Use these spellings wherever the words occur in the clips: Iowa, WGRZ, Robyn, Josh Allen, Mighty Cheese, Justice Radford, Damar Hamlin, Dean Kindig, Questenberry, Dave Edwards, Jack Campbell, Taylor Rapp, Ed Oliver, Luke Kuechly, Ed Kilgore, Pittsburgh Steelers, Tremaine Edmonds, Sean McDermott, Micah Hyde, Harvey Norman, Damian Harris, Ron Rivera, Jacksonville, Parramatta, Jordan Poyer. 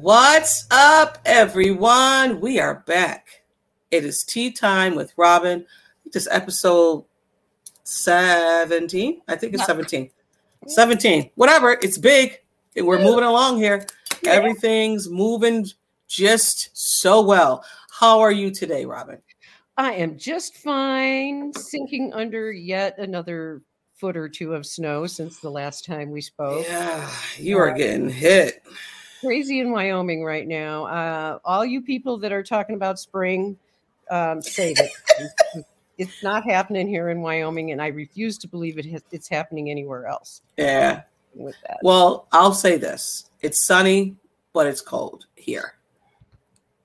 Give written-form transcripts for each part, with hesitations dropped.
What's up, everyone? We are back. It is tea time with Robyn. This is episode 17. I think it's 17. 17. Whatever. It's big. We're moving along here. Yeah. Everything's moving just so well. How are you today, Robyn? I am just fine, sinking under yet another foot or two of snow since the last time we spoke. Yeah, you are getting hit. Crazy in Wyoming right now. All you people that are talking about spring, save it. It's not happening here in Wyoming, and I refuse to believe it's happening anywhere else. Yeah. With that. Well, I'll say this. It's sunny, but it's cold here.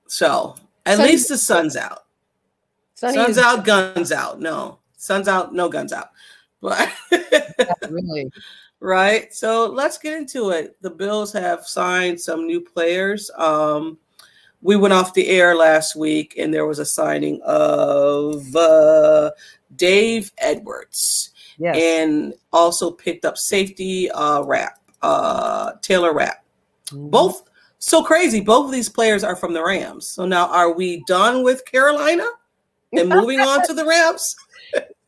So at least the sun's out. Sun's out, guns out. No. Sun's out, no guns out. But really. Right. So let's get into it. The Bills have signed some new players. We went off the air last week and there was a signing of Dave Edwards. Yes. And also picked up safety Taylor Rapp. Mm-hmm. Both so crazy. Both of these players are from the Rams. So now are we done with Carolina and moving on to the Rams?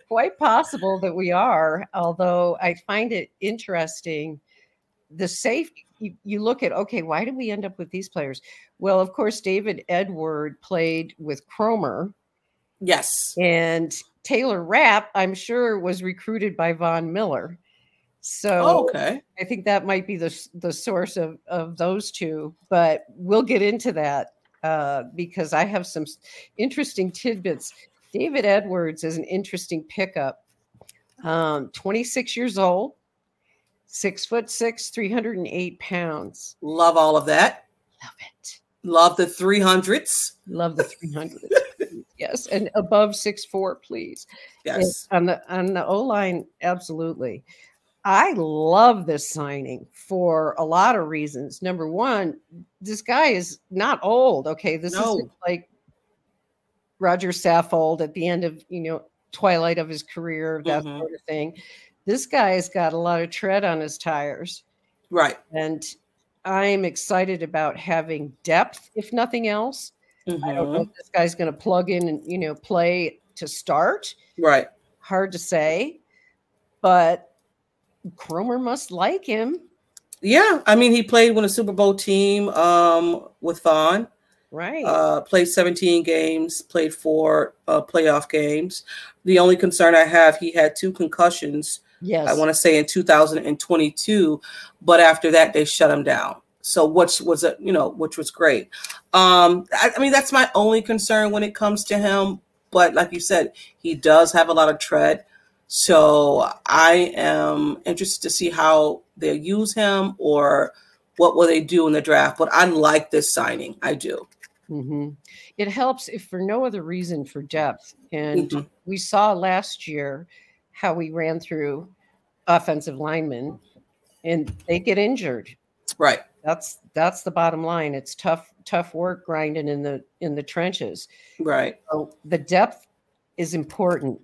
Quite possible that we are, although I find it interesting. The safety, you look at, okay, why did we end up with these players? Well, of course, David Edward played with Cromer. Yes. And Taylor Rapp, I'm sure, was recruited by Von Miller. So I think that might be the source of those two, but we'll get into that because I have some interesting tidbits. David Edwards is an interesting pickup. 26 years old, 6'6", 308 pounds. Love all of that. Love it. Love the 300s. Love the 300s. Yes, and above 6'4", please. Yes. And on the O-line, absolutely. I love this signing for a lot of reasons. Number one, this guy is not old. Okay, this is like Roger Saffold at the end of, twilight of his career, that sort of thing. This guy has got a lot of tread on his tires. Right. And I'm excited about having depth, if nothing else. Mm-hmm. I don't know if this guy's going to plug in and, play to start. Right. Hard to say. But Cromer must like him. Yeah. I mean, he played with a Super Bowl team with Vaughn. Right. Played 17 games, played 4 playoff games. The only concern I have, he had 2 concussions. Yes. I want to say in 2022, but after that they shut him down. So which was great. I mean, that's my only concern when it comes to him. But like you said, he does have a lot of tread. So I am interested to see how they use him or what will they do in the draft. But I like this signing. I do. Mm-hmm. It helps, if for no other reason, for depth. And we saw last year how we ran through offensive linemen and they get injured. Right. That's the bottom line. It's tough work grinding in the trenches. Right. So the depth is important.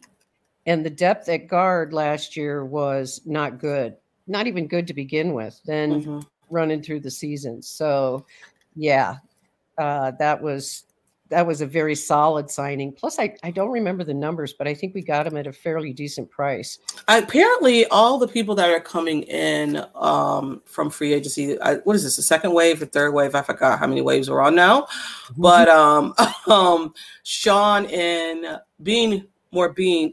And the depth at guard last year was not good. Not even good to begin with. Then running through the season. So yeah. That was a very solid signing. Plus, I don't remember the numbers, but I think we got him at a fairly decent price. Apparently, all the people that are coming in from free agency, what is this, the second wave, the third wave? I forgot how many waves we're on now. But Sean and Beane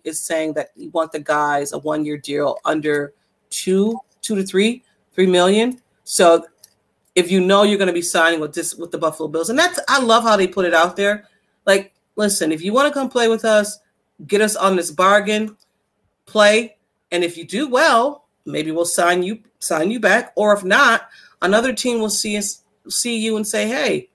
is saying that you want the guys a one-year deal under $2 to $3 million. So if you're going to be signing with the Buffalo Bills. And I love how they put it out there. Like, listen, if you want to come play with us, get us on this bargain, play. And if you do well, maybe we'll sign you back. Or if not, another team will see you and say, hey,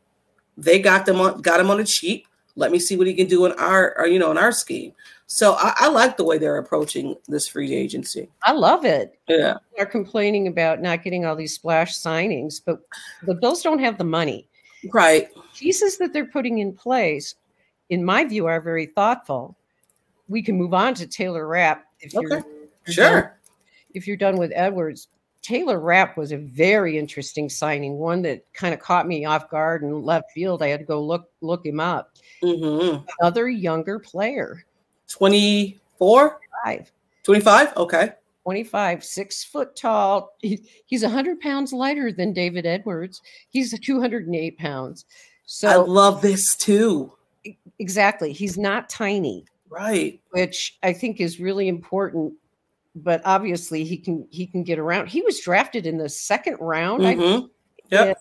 they got him on a cheap. Let me see what he can do in our scheme. So I like the way they're approaching this free agency. I love it. Yeah. They're complaining about not getting all these splash signings, but the Bills don't have the money. Right. Pieces that they're putting in place, in my view, are very thoughtful. We can move on to Taylor Rapp. If you're done with Edwards. Taylor Rapp was a very interesting signing, one that kind of caught me off guard and left field. I had to go look him up. Mm-hmm. Another younger player. 24? 25? Okay. 25, 6 foot tall. He's 100 pounds lighter than David Edwards. He's 208 pounds. So I love this too. Exactly. He's not tiny. Right. Which I think is really important. But obviously he can get around. He was drafted in the second round. Mm-hmm. Yep.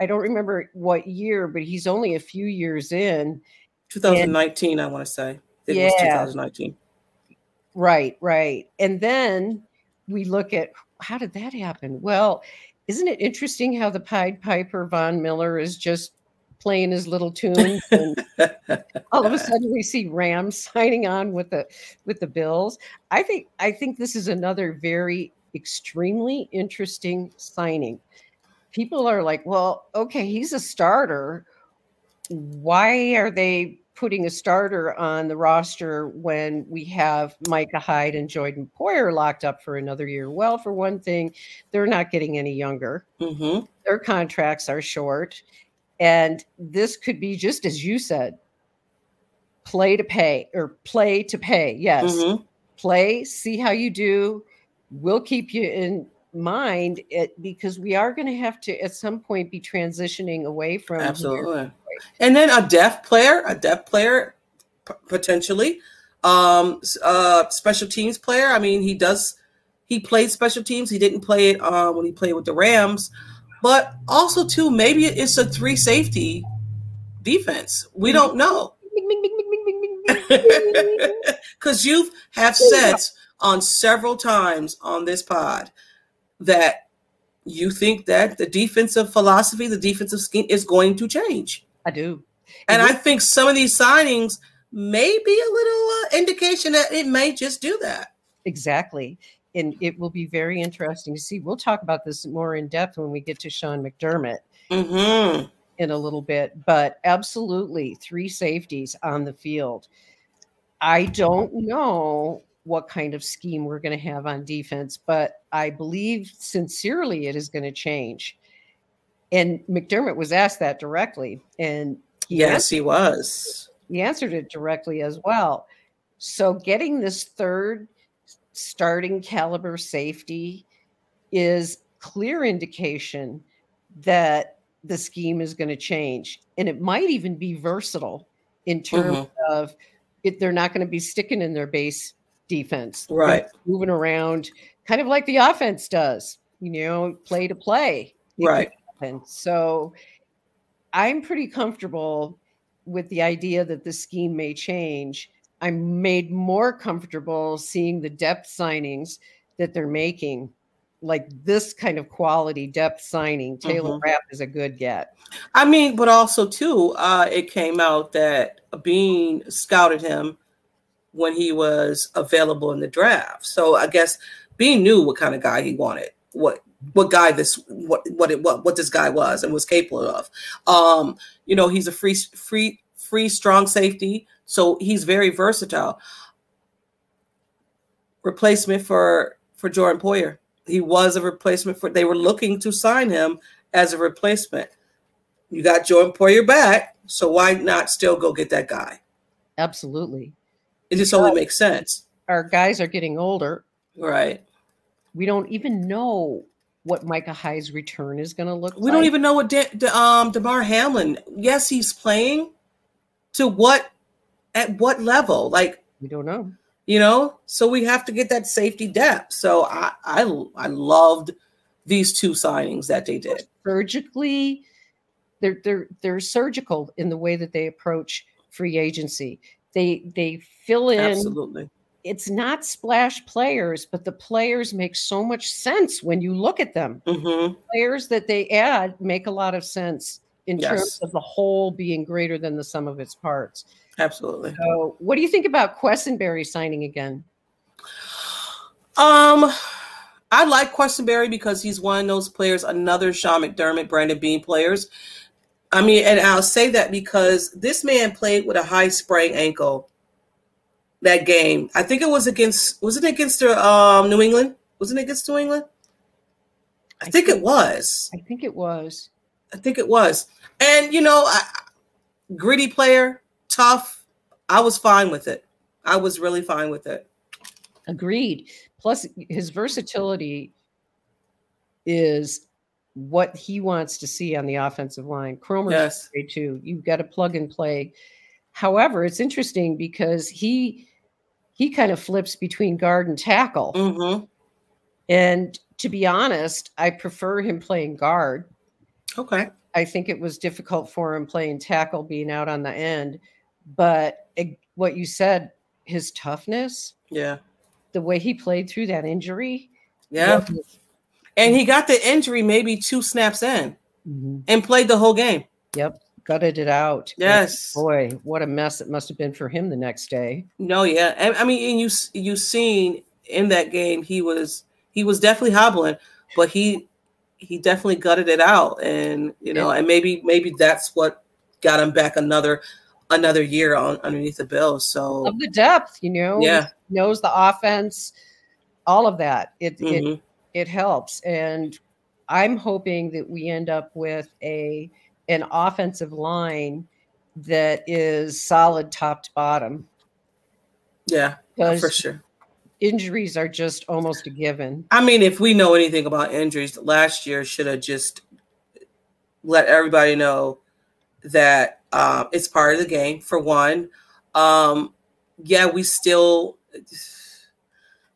I don't remember what year, but he's only a few years in. 2019, I want to say. It was 2019. Right. And then we look at, how did that happen? Well, isn't it interesting how the Pied Piper Von Miller is just playing his little tunes, and all of a sudden we see Rams signing on with the Bills. I think this is another very extremely interesting signing. People are like, well, okay, he's a starter. Why are they putting a starter on the roster when we have Micah Hyde and Jordan Poyer locked up for another year? Well, for one thing, they're not getting any younger. Mm-hmm. Their contracts are short. And this could be, just as you said, play to pay. Yes. Mm-hmm. Play, see how you do. We'll keep you in mind because we are going to have to, at some point, be transitioning away from. Absolutely. Here. And then a deaf player, potentially, special teams player. I mean, he played special teams. He didn't play it when he played with the Rams. But also, too, maybe it's a three-safety defense. We don't know. Because you have said on several times on this pod that you think that the defensive philosophy, the defensive scheme is going to change. I do. And I think some of these signings may be a little indication that it may just do that. Exactly. And it will be very interesting to see. We'll talk about this more in depth when we get to Sean McDermott mm-hmm. in a little bit. But absolutely, three safeties on the field. I don't know what kind of scheme we're going to have on defense, but I believe sincerely it is going to change. And McDermott was asked that directly. And Yes, he was. He answered it directly as well. So getting this third starting caliber safety is clear indication that the scheme is going to change. And it might even be versatile in terms mm-hmm. of if they're not going to be sticking in their base defense. Right. They're moving around kind of like the offense does, play to play. Right. And so I'm pretty comfortable with the idea that the scheme may change. I'm made more comfortable seeing the depth signings that they're making, like this kind of quality depth signing. Taylor mm-hmm. Rapp is a good get. I mean, but also too, it came out that Beane scouted him when he was available in the draft. So I guess Beane knew what kind of guy he wanted, what this guy was and was capable of. He's a free, strong safety. So he's very versatile. Replacement for Jordan Poyer. He was a replacement for, they were looking to sign him as a replacement. You got Jordan Poyer back, so why not still go get that guy? Absolutely. It just only makes sense. Our guys are getting older. Right. We don't even know what Micah Hyde's return is going to look like. We don't even know what Damar Hamlin, yes, he's playing, to what? At what level? Like, we don't know, so we have to get that safety depth. So I loved these two signings that they did. Surgically, they're surgical in the way that they approach free agency. They fill in. Absolutely. It's not splash players, but the players make so much sense when you look at them. Mm-hmm. Players that they add make a lot of sense in terms of the whole being greater than the sum of its parts. Absolutely. So what do you think about Questenberry signing again? I like Questenberry because he's one of those players, another Sean McDermott, Brandon Beane players. I mean, and I'll say that because this man played with a high sprained ankle that game. I think it was against New England? I think it was. And, you know, gritty player, tough. I was fine with it. I was really fine with it. Agreed. Plus, his versatility is what he wants to see on the offensive line. Cromer is great too. You've got a plug and play. However, it's interesting because he kind of flips between guard and tackle. Mm-hmm. And to be honest, I prefer him playing guard. Okay. I think it was difficult for him playing tackle, being out on the end. But what you said, his toughness. Yeah. The way he played through that injury. Yeah. And he got the injury maybe 2 snaps in and played the whole game. Yep. Gutted it out. Yes. And boy, what a mess it must have been for him the next day. No, yeah. And, I mean, and you seen in that game, he was definitely hobbling, but he definitely gutted it out. And, you know, and maybe that's what got him back another year underneath the Bills. So of the depth, you know, he knows the offense, all of that. It helps. And I'm hoping that we end up with an offensive line that is solid top to bottom. Yeah, for sure. Injuries are just almost a given. I mean, if we know anything about injuries, last year should have just let everybody know that it's part of the game, for one.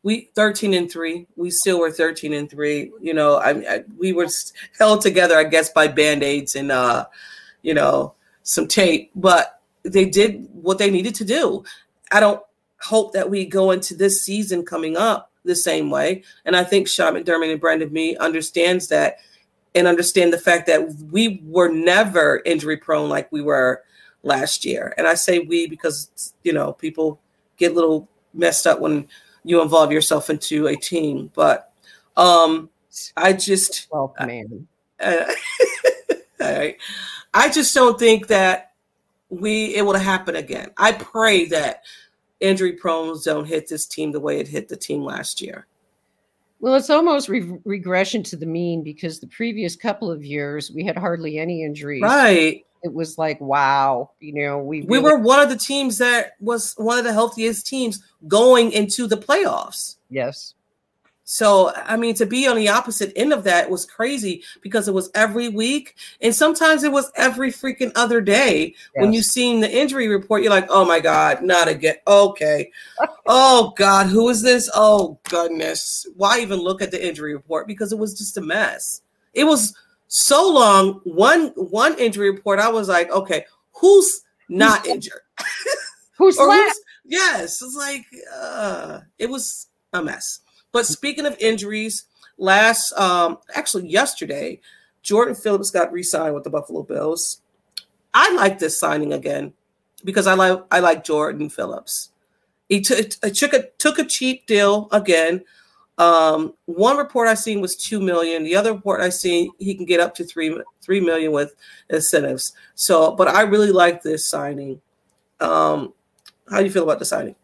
We 13-3. We still were 13-3. You know, we were held together, I guess, by Band-Aids and, you know, some tape. But they did what they needed to do. I don't hope that we go into this season coming up the same way. And I think Sean McDermott and Brandon Beane understands that and understand the fact that we were never injury-prone like we were last year. And I say we because, you know, people get a little messed up when – you involve yourself into a team, but I just don't think that it will happen again. I pray that injury prones don't hit this team the way it hit the team last year. Well, it's almost regression to the mean because the previous couple of years we had hardly any injuries. Right. It was like, wow, you know, we were one of the teams that was one of the healthiest teams going into the playoffs. Yes. So, I mean, to be on the opposite end of that was crazy because it was every week. And sometimes it was every freaking other day. Yes. When you've seen the injury report, you're like, oh, my God, not again. Okay. Oh, God, who is this? Oh, goodness. Why even look at the injury report? Because it was just a mess. It was so long, one injury report, I was like, okay, who's not injured? Who's left? Yes, it's like, it was a mess. But speaking of injuries, actually yesterday, Jordan Phillips got re-signed with the Buffalo Bills. I like this signing again because I like Jordan Phillips. He took a cheap deal again. One report I seen was $2 million. The other report I seen, he can get up to $3 million with incentives. So, but I really like this signing. How do you feel about the signing?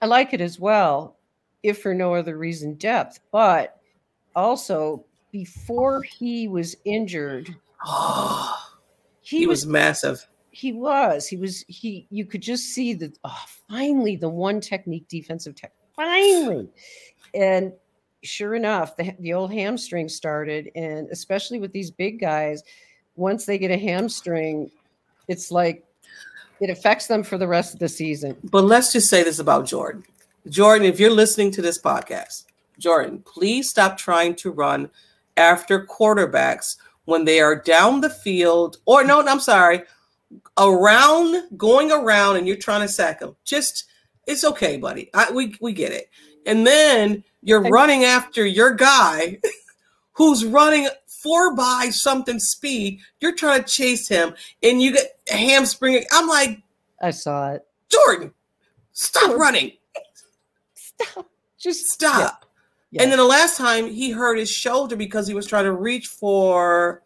I like it as well, if for no other reason, depth. But also, before he was injured, he was massive. He was. You could just see that. Oh, finally, the one technique defensive tech. Finally. And sure enough, the old hamstring started. And especially with these big guys, once they get a hamstring, it's like it affects them for the rest of the season. But let's just say this about Jordan. Jordan, if you're listening to this podcast, Jordan, please stop trying to run after quarterbacks when they are down the field. Or no, I'm sorry, going around and you're trying to sack them. Just, it's okay, buddy. We get it. And then you're running after your guy who's running 4x something speed. You're trying to chase him and you get hamstring. I'm like, I saw it. Jordan, stop running. Stop. Just stop. Yeah. And then the last time he hurt his shoulder because he was trying to reach for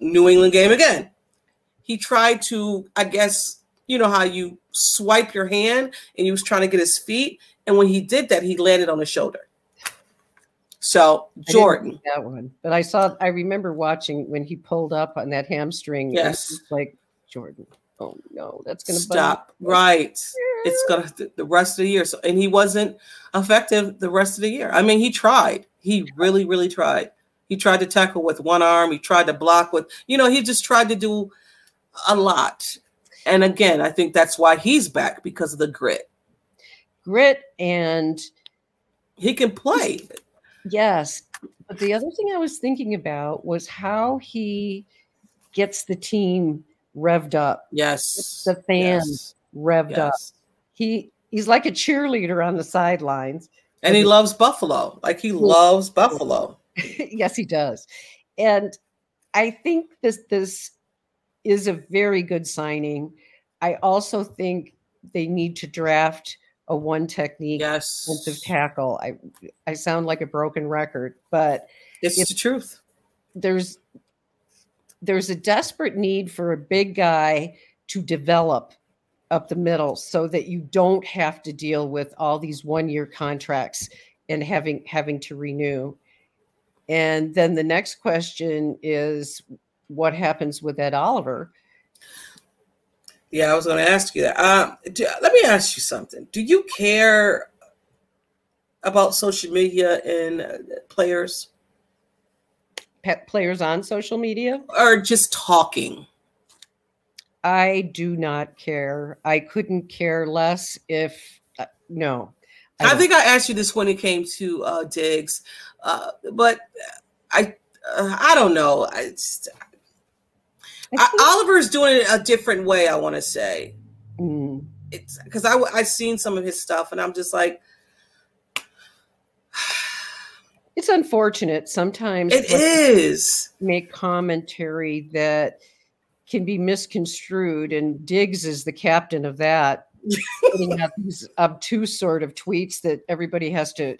New England game again. He tried to, I guess, you know how you swipe your hand, and he was trying to get his feet. And when he did that, he landed on his shoulder. So Jordan, that one, but I remember watching when he pulled up on that hamstring. Yes, like Jordan. Oh no, that's going to stop. Right. Yeah. It's going to the rest of the year. So, and he wasn't effective the rest of the year. I mean, he tried. He really, really tried. He tried to tackle with one arm. He tried to block with, you know, he just tried to do a lot. And again, I think that's why he's back, because of the grit. Grit, and he can play. Yes. But the other thing I was thinking about was how he gets the team revved up. Yes. Gets the fans revved up. He's like a cheerleader on the sidelines. And he loves Buffalo. Like he loves Buffalo. Yes, he does. And I think this is a very good signing. I also think they need to draft a one technique defensive tackle. I sound like a broken record, but it's the truth. There's a desperate need for a big guy to develop up the middle so that you don't have to deal with all these one-year contracts and having to renew. And then the next question is what happens with Ed Oliver? Yeah, I was going to ask you that. Let me ask you something. Do you care about social media and players? Players on social media? Or just talking? I do not care. I couldn't care less if, no. I think I asked you this when it came to Diggs, but I don't know. Oliver's doing it a different way, I want to say. Mm. It's because I've seen some of his stuff, and I'm just like, it's unfortunate sometimes. It is. Make commentary that can be misconstrued, and Diggs is the captain of that. Putting out these obtuse sort of tweets that everybody has to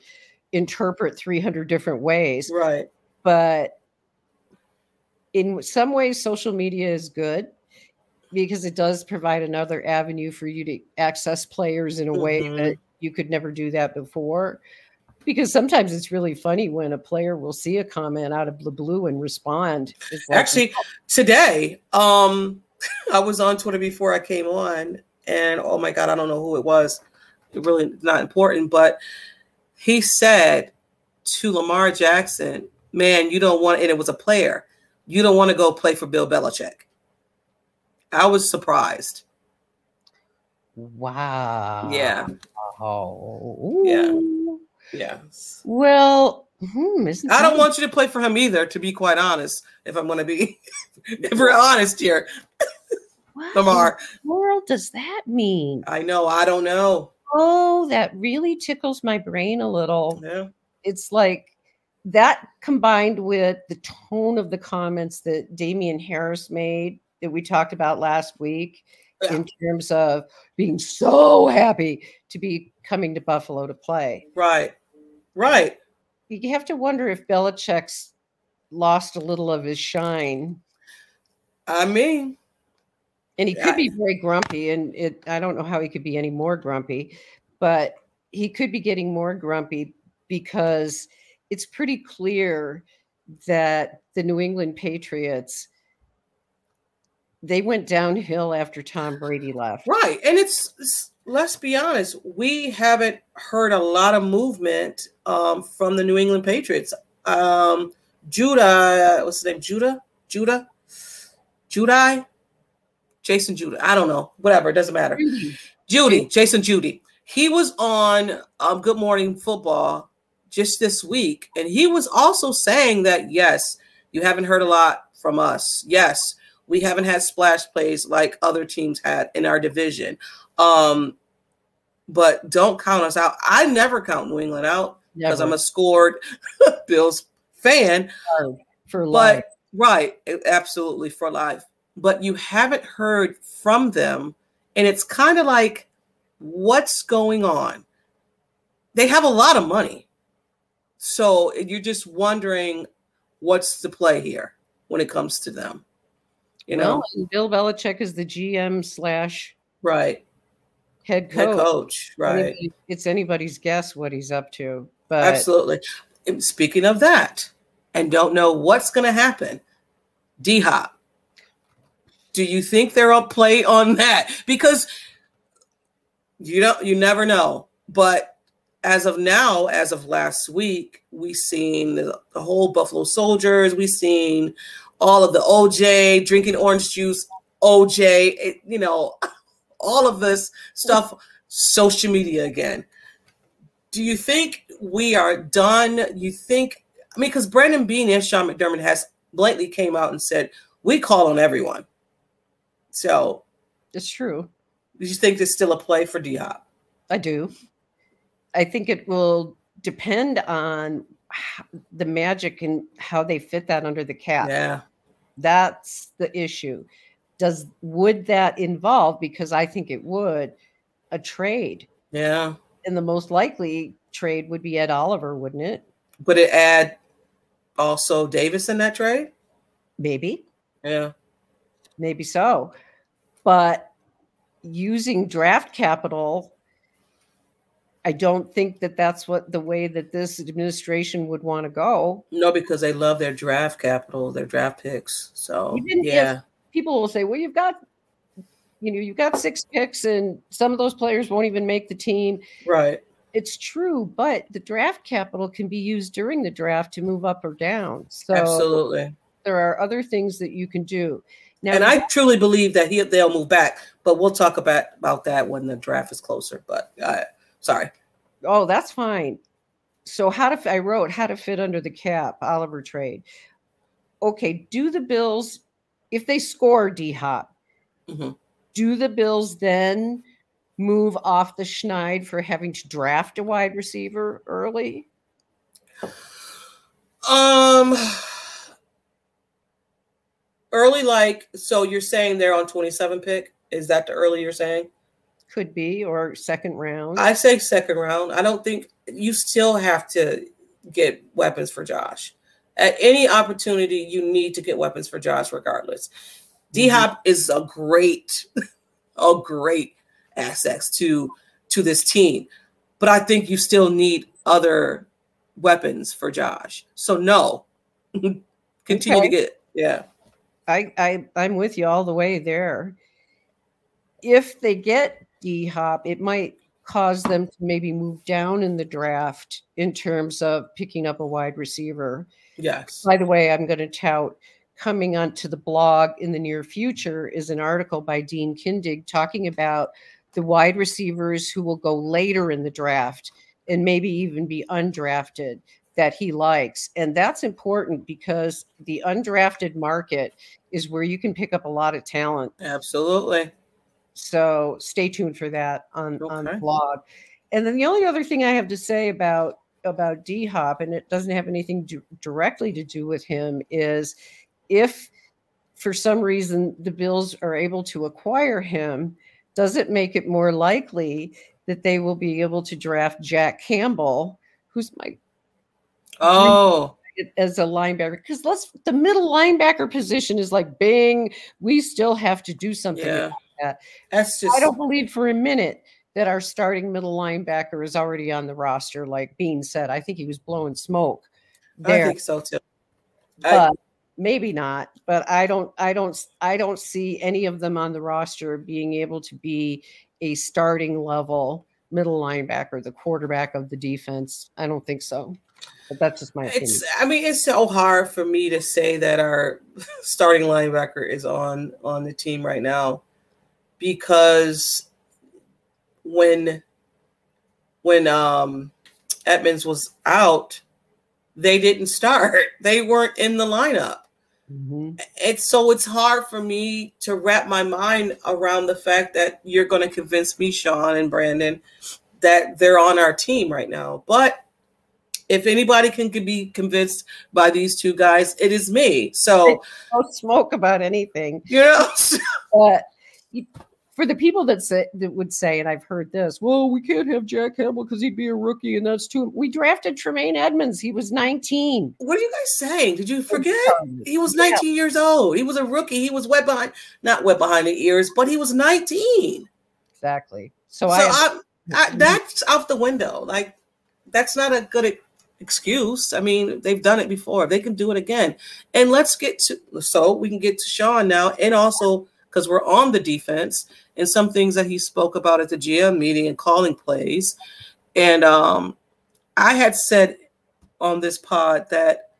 interpret 300 different ways. Right. But in some ways, social media is good because it does provide another avenue for you to access players in a way that you could never do that before. Because sometimes it's really funny when a player will see a comment out of the blue and respond. Actually, today, I was on Twitter before I came on, and oh my God, I don't know who it was. It really not important, but he said to Lamar Jackson, man, you don't want, and it was a player, you don't want to go play for Bill Belichick. I was surprised. Wow. Yeah. Oh. Yeah. Yeah. Well, I don't want you to play for him either, to be quite honest, if I'm going to be, if we're honest here. What Lamar. In the world does that mean? I know. I don't know. Oh, that really tickles my brain a little. Yeah. It's like that combined with the tone of the comments that Damian Harris made that we talked about last week in terms of being so happy to be coming to Buffalo to play. Right. Right. You have to wonder if Belichick's lost a little of his shine. I mean, and he could be very grumpy, and I don't know how he could be any more grumpy, but he could be getting more grumpy because it's pretty clear that the New England Patriots, they went downhill after Tom Brady left. Right, and it's let's be honest, we haven't heard a lot of movement from the New England Patriots. Judah, what's his name? Judah? Jason Judah. I don't know. Whatever. It doesn't matter. Jason Judy. He was on Good Morning Football just this week. And he was also saying that, yes, you haven't heard a lot from us. Yes, we haven't had splash plays like other teams had in our division. But don't count us out. I never count New England out because I'm a scored Bills fan. For life. But, right. Absolutely for life. But you haven't heard from them. And it's kind of like, what's going on? They have a lot of money. So you're just wondering what's the play here when it comes to them. You know, and Bill Belichick is the GM / head coach. Right. I mean, it's anybody's guess what he's up to. But absolutely. speaking of that, and don't know what's going to happen, D-Hop, do you think they're all play on that? Because you never know. But as of now, as of last week, we seen the whole Buffalo Soldiers. We seen all of the OJ drinking orange juice, OJ, all of this stuff, social media again. Do you think we are done? You think, I mean, because Brandon Beane and Sean McDermott has blatantly came out and said, we call on everyone. So it's true. Do you think there's still a play for D-Hop? I do. I think it will depend on the Magic and how they fit that under the cap. Yeah, that's the issue. Would that involve? Because I think it would, a trade. Yeah, and the most likely trade would be Ed Oliver, wouldn't it? Would it add also Davis in that trade? Maybe. Yeah, maybe so. But using draft capital, I don't think that that's the way that this administration would want to go. No, because they love their draft capital, their draft picks. So yeah, people will say, well, you've got 6 picks and some of those players won't even make the team. Right. It's true, but the draft capital can be used during the draft to move up or down. So absolutely, there are other things that you can do. Now, and I truly believe that they'll move back, but we'll talk about that when the draft is closer. But sorry. Oh, that's fine. So how to fit under the cap, Oliver trade. Okay, do the Bills, if they score D-Hop, mm-hmm, do the Bills then move off the schneid for having to draft a wide receiver early? Early, like, so you're saying they're on 27 pick? Is that the early you're saying? Could be, or second round. I say second round. I don't think you still have to get weapons for Josh. At any opportunity, you need to get weapons for Josh regardless. Mm-hmm. D-Hop is a great asset to this team. But I think you still need other weapons for Josh. So no, continue to get, yeah. I'm with you all the way there. If they get D-Hop, it might cause them to maybe move down in the draft in terms of picking up a wide receiver. Yes. By the way, I'm going to tout, coming onto the blog in the near future, is an article by Dean Kindig talking about the wide receivers who will go later in the draft and maybe even be undrafted that he likes. And that's important because the undrafted market is where you can pick up a lot of talent. Absolutely. So stay tuned for that on the blog. And then the only other thing I have to say about D-Hop, and it doesn't have anything directly to do with him, is if for some reason the Bills are able to acquire him, does it make it more likely that they will be able to draft Jack Campbell, who's as a linebacker? Because the middle linebacker position is like, bang, we still have to do something. Yeah. That's just, I don't believe for a minute that our starting middle linebacker is already on the roster. Like Bean said, I think he was blowing smoke there. I think so too. Maybe not, but I don't see any of them on the roster being able to be a starting level middle linebacker, the quarterback of the defense. I don't think so. But that's just my opinion. It's so hard for me to say that our starting linebacker is on the team right now. Because when Edmonds was out, they didn't start. They weren't in the lineup. Mm-hmm. It's hard for me to wrap my mind around the fact that you're going to convince me, Sean and Brandon, that they're on our team right now. But if anybody can be convinced by these two guys, it is me. So don't smoke about anything. Yeah. But for the people that would say, and I've heard this, well, we can't have Jack Campbell because he'd be a rookie, and that's too. We drafted Tremaine Edmonds. He was 19. What are you guys saying? Did you forget? He was 19 years old. He was a rookie. He was not wet behind the ears, but he was 19. Exactly. So that's off the window. Like, that's not a good excuse. I mean, they've done it before. They can do it again. And let's get to, so we can get to Sean now, and also because we're on the defense and some things that he spoke about at the GM meeting and calling plays. And I had said on this pod that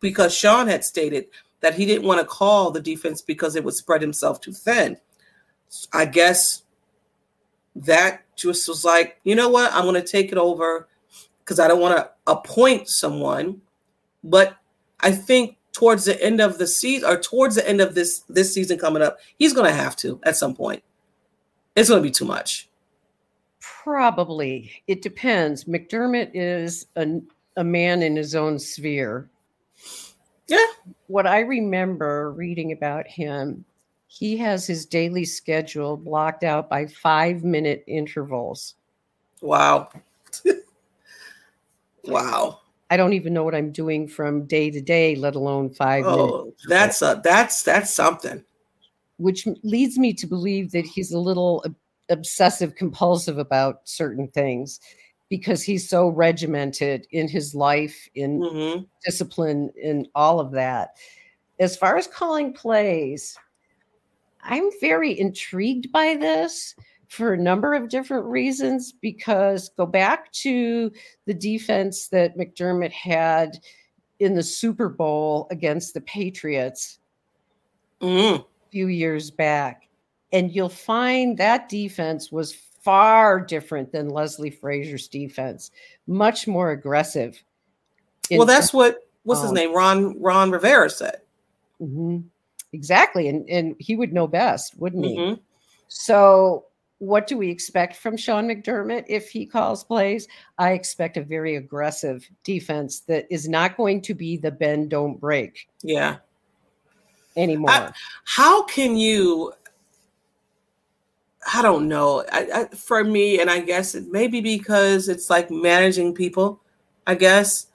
because Sean had stated that he didn't want to call the defense because it would spread himself too thin. I guess that just was like, you know what? I'm going to take it over because I don't want to appoint someone. But I think towards the end of the season, or towards the end of this season coming up, he's going to have to at some point. It's going to be too much. Probably. It depends. McDermott is a man in his own sphere. Yeah. What I remember reading about him, he has his daily schedule blocked out by 5-minute intervals. Wow. Wow. I don't even know what I'm doing from day to day, let alone 5 minutes. Oh, that's something. Which leads me to believe that he's a little obsessive compulsive about certain things, because he's so regimented in his life, in discipline, in all of that. As far as calling plays, I'm very intrigued by this for a number of different reasons, because go back to the defense that McDermott had in the Super Bowl against the Patriots a few years back. And you'll find that defense was far different than Leslie Frazier's defense, much more aggressive. Well, that's what's his name? Ron Rivera said. Mm-hmm. Exactly. And he would know best, wouldn't he? Mm-hmm. So what do we expect from Sean McDermott if he calls plays? I expect a very aggressive defense that is not going to be the bend, don't break. Yeah. Anymore. I don't know. I for me, and I guess it may be because it's like managing people, I guess,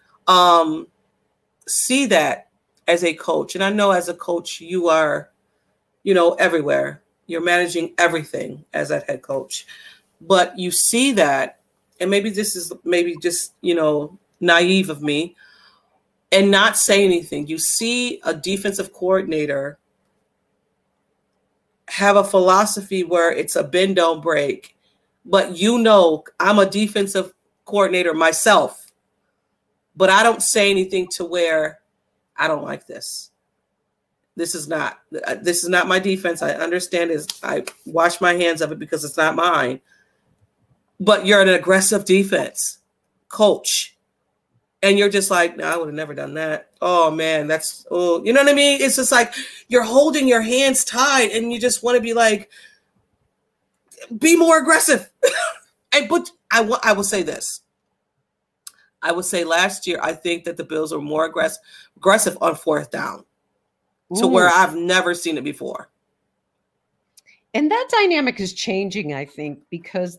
see that as a coach. And I know as a coach, you are, everywhere. You're managing everything as a head coach. But you see that, and maybe this is just, naive of me, and not say anything. You see a defensive coordinator have a philosophy where it's a bend, don't break. But I'm a defensive coordinator myself, but I don't say anything to where I don't like this. This is not my defense. I understand is I wash my hands of it because it's not mine. But you're an aggressive defense coach, and you're just like, no, I would have never done that. Oh man, you know what I mean? It's just like you're holding your hands tied, and you just want to be like, be more aggressive. I will say this. I would say last year, I think that the Bills were more aggressive on fourth down to where I've never seen it before. And that dynamic is changing, I think, because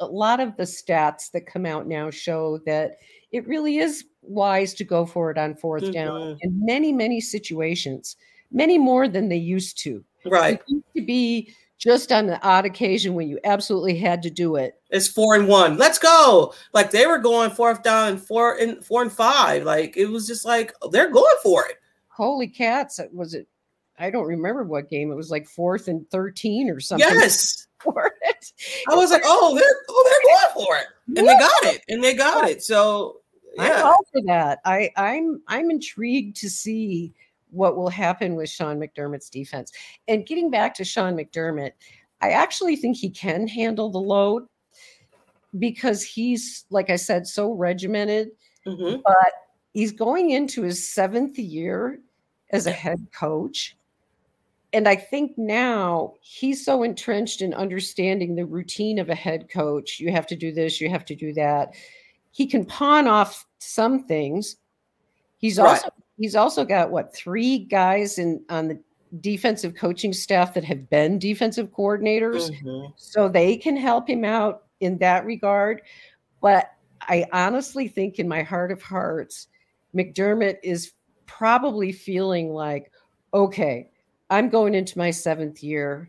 a lot of the stats that come out now show that it really is wise to go for it on fourth down in many, many situations, many more than they used to. Right. It used to be just on the odd occasion when you absolutely had to do it. It's 4-1. Let's go. Like they were going fourth down and 4 and 5. Like it was just like, they're going for it. Holy cats. Was it? I don't remember what game. It was like 4th and 13 or something. Yes. For it. I was like, they're going for it. And they got it. So yeah. I'm all for that. I'm intrigued to see what will happen with Sean McDermott's defense. And getting back to Sean McDermott, I actually think he can handle the load because he's, like I said, so regimented, but he's going into his 7th year as a head coach. And I think now he's so entrenched in understanding the routine of a head coach. You have to do this, you have to do that. He can pawn off some things. He's also got, 3 guys on the defensive coaching staff that have been defensive coordinators. So they can help him out in that regard. But I honestly think in my heart of hearts, McDermott is probably feeling like, okay, I'm going into my 7th year.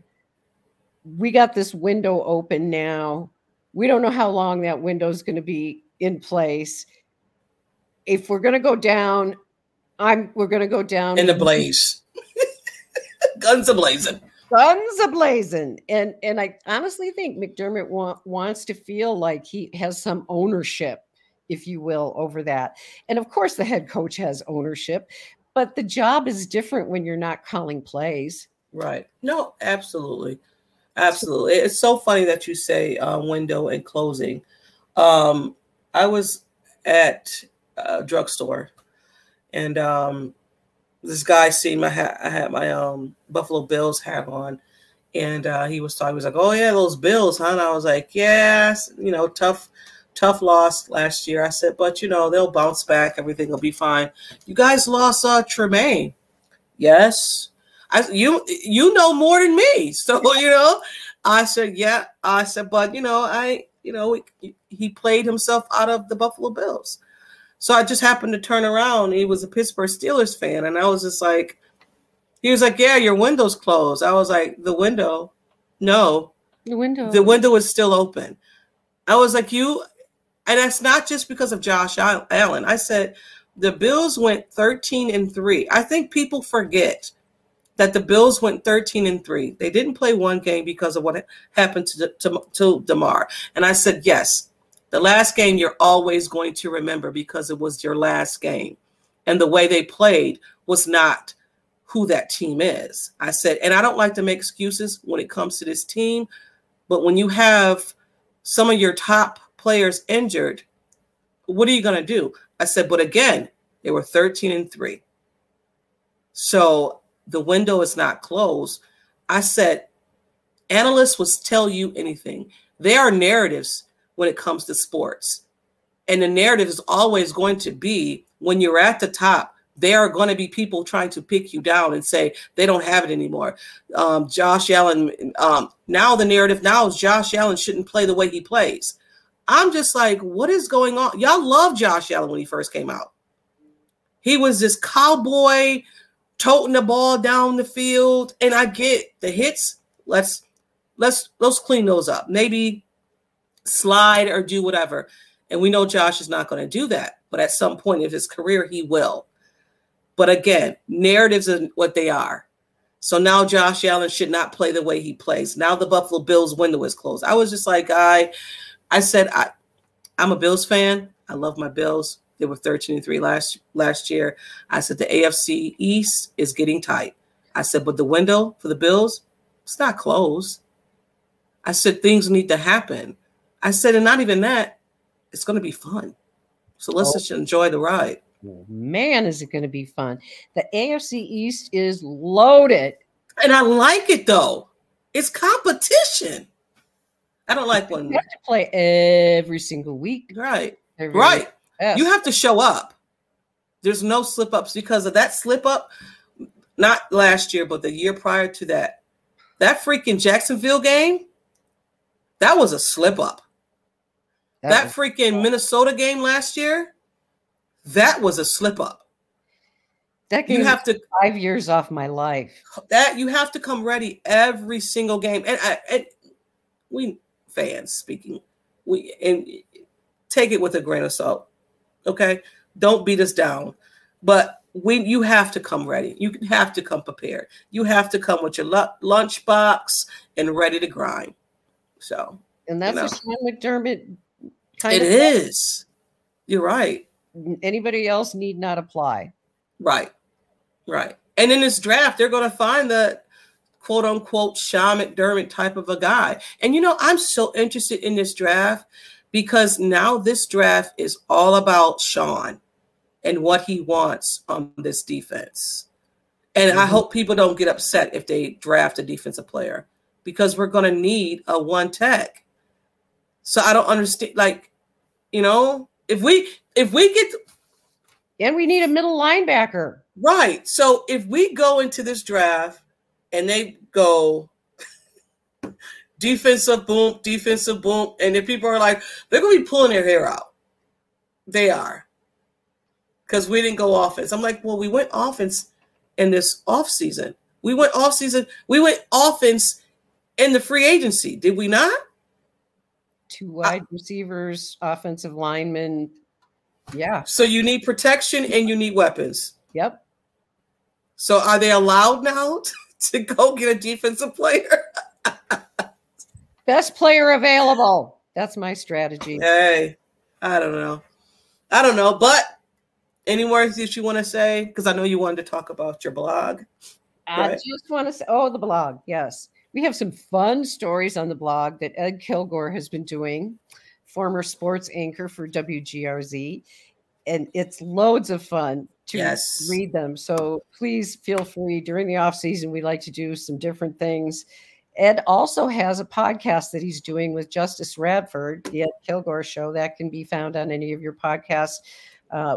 We got this window open now. We don't know how long that window is going to be in place. if we're going to go down, we're going to go down in the blaze. Guns a-blazing. Guns a-blazing. And I honestly think McDermott wants to feel like he has some ownership, if you will, over that. And of course the head coach has ownership, but the job is different when you're not calling plays. Right. No, absolutely. Absolutely. It's so funny that you say window and closing. I was at a drugstore and this guy seen my hat. I had my Buffalo Bills hat on, and he was talking. He was like, "Oh yeah, those Bills, huh?" And I was like, "Yes, you know, tough loss last year." I said, "But you know, they'll bounce back. Everything will be fine." You guys lost Tremaine. Yes. You know more than me, so you know. I said, yeah. I said, but you know, he played himself out of the Buffalo Bills. So I just happened to turn around. He was a Pittsburgh Steelers fan, and I was just like, he was like, yeah, your window's closed. I was like, the window? No, the window is still open. I was like, and that's not just because of Josh Allen. I said, the Bills went 13-3. I think people forget that the Bills went 13-3. They didn't play one game because of what happened to Damar. And I said, yes, the last game you're always going to remember because it was your last game. And the way they played was not who that team is. I said, and I don't like to make excuses when it comes to this team, but when you have some of your top players injured, what are you going to do? I said, but again, they were 13-3. So the window is not closed. I said, analysts will tell you anything. There are narratives when it comes to sports. And the narrative is always going to be, when you're at the top, there are going to be people trying to pick you down and say they don't have it anymore. Josh Allen, now the narrative now is Josh Allen shouldn't play the way he plays. I'm just like, what is going on? Y'all love Josh Allen when he first came out. He was this cowboy, toting the ball down the field, and I get the hits. Let's clean those up. Maybe slide or do whatever. And we know Josh is not going to do that, but at some point in his career, he will. But again, narratives are what they are. So now Josh Allen should not play the way he plays. Now the Buffalo Bills window is closed. I was just like, I said, I'm a Bills fan. I love my Bills. They were 13-3 last year. I said, the AFC East is getting tight. I said, but the window for the Bills, it's not closed. I said, things need to happen. I said, and not even that, it's going to be fun. So let's just enjoy the ride. Man, is it going to be fun. The AFC East is loaded. And I like it, though. It's competition. I don't like one. You have to play every single week. Right. Right. Yes. You have to show up. There's no slip ups because of that slip up. Not last year, but the year prior to that, that freaking Jacksonville game. That was a slip up. That freaking Minnesota game last year. That was a slip up. That game, you have to 5 years off my life. That you have to come ready every single game. And we fans speaking, and take it with a grain of salt. Okay, don't beat us down, but you have to come ready. You have to come prepared. You have to come with your lunchbox and ready to grind. So, and that's what Sean McDermott kind of is. You're right. Anybody else need not apply. Right, right. And in this draft, they're going to find the quote unquote Sean McDermott type of a guy. And you know, I'm so interested in this draft, because now this draft is all about Sean and what he wants on this defense. And I hope people don't get upset if they draft a defensive player, because we're going to need a one tech. So I don't understand, like, you know, if we get. And we need a middle linebacker. Right. So if we go into this draft and they go defensive boom, and if people are like, they're going to be pulling their hair out. They are. Because we didn't go offense. I'm like, well, we went offense in this offseason. We went offseason. We went offense in the free agency. Did we not? Two wide receivers, offensive linemen. Yeah. So you need protection and you need weapons. Yep. So are they allowed now to go get a defensive player? Best player available. That's my strategy. Hey, I don't know. I don't know, but any words that you want to say? Because I know you wanted to talk about your blog. Right? I just want to say, oh, the blog. Yes. We have some fun stories on the blog that Ed Kilgore has been doing, former sports anchor for WGRZ. And it's loads of fun to read them. So please feel free. During the off season, we like to do some different things. Ed also has a podcast that he's doing with Justice Radford, the Ed Kilgore Show. That can be found on any of your podcasts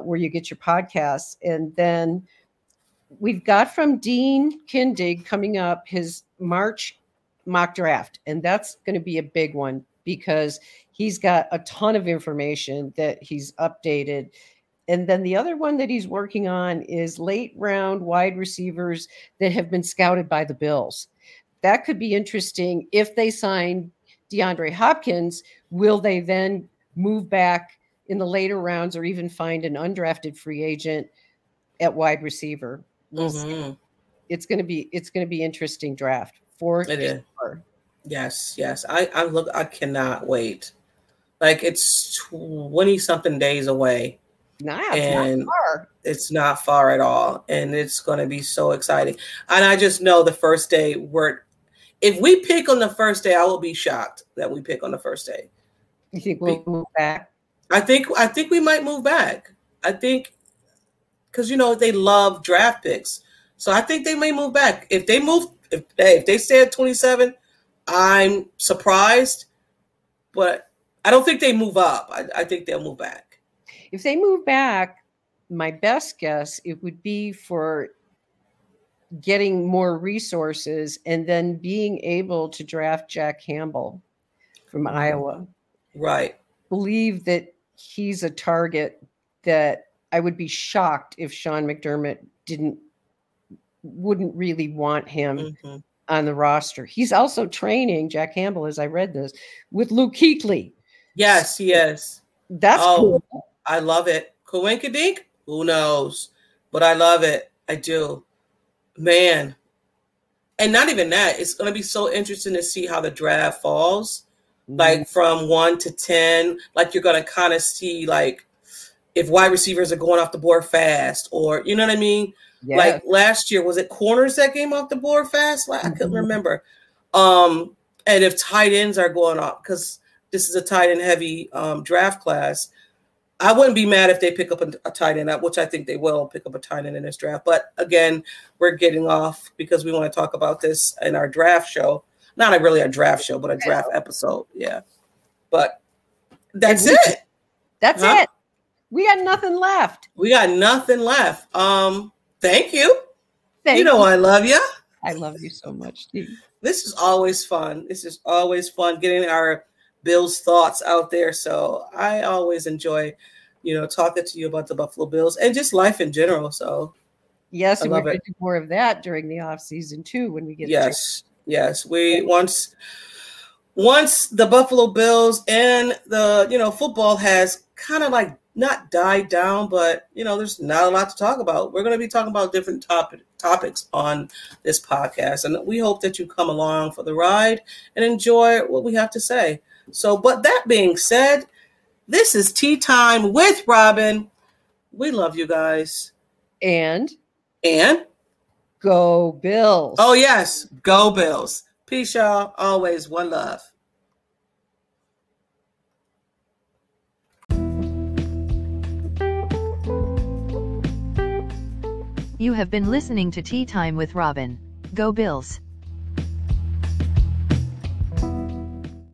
where you get your podcasts. And then we've got from Dean Kindig coming up his March mock draft. And that's going to be a big one because he's got a ton of information that he's updated. And then the other one that he's working on is late round wide receivers that have been scouted by the Bills. That could be interesting. If they sign DeAndre Hopkins, will they then move back in the later rounds or even find an undrafted free agent at wide receiver? Mm-hmm. It's going to be interesting draft for sure. Yes. Yes. I cannot wait. Like it's 20 something days away. It's not far at all. And it's going to be so exciting. And I just know the first day if we pick on the first day, I will be shocked that we pick on the first day. You think we'll move back? I think we might move back. I think because, you know, they love draft picks. So I think they may move back. If they stay at 27, I'm surprised. But I don't think they move up. I think they'll move back. If they move back, my best guess, it would be for getting more resources and then being able to draft Jack Campbell from Iowa. Right. I believe that he's a target that I would be shocked if Sean McDermott wouldn't really want him on the roster. He's also training Jack Campbell, as I read this, with Luke Kuechly. Yes, he is. That's cool. I love it. Coinkydink? Who knows? But I love it. I do. Man, and not even that. It's going to be so interesting to see how the draft falls, like from 1 to 10. Like you're going to kind of see like if wide receivers are going off the board fast, or you know what I mean. Yes. Like last year, was it corners that came off the board fast? Like, I couldn't remember. And if tight ends are going off, because this is a tight end heavy draft class, I wouldn't be mad if they pick up a tight end, which I think they will pick up a tight end in this draft. But again, we're getting off because we want to talk about this in our draft show. Not really a draft show, but a draft episode. Yeah. But that's it. That's it. We got nothing left. Thank you. Thank you. You know I love you. I love you so much. This is always fun. Getting our Bills thoughts out there. So I always enjoy, talking to you about the Buffalo Bills and just life in general. So yes, and we're going to do more of that during the off season too, when we get once the Buffalo Bills and the, football has kind of like not died down, but there's not a lot to talk about. We're going to be talking about different topics on this podcast. And we hope that you come along for the ride and enjoy what we have to say. So, but that being said, this is Tea Time with Robyn. We love you guys. And go Bills. Oh, yes. Go Bills. Peace, y'all. Always one love. You have been listening to Tea Time with Robyn. Go Bills.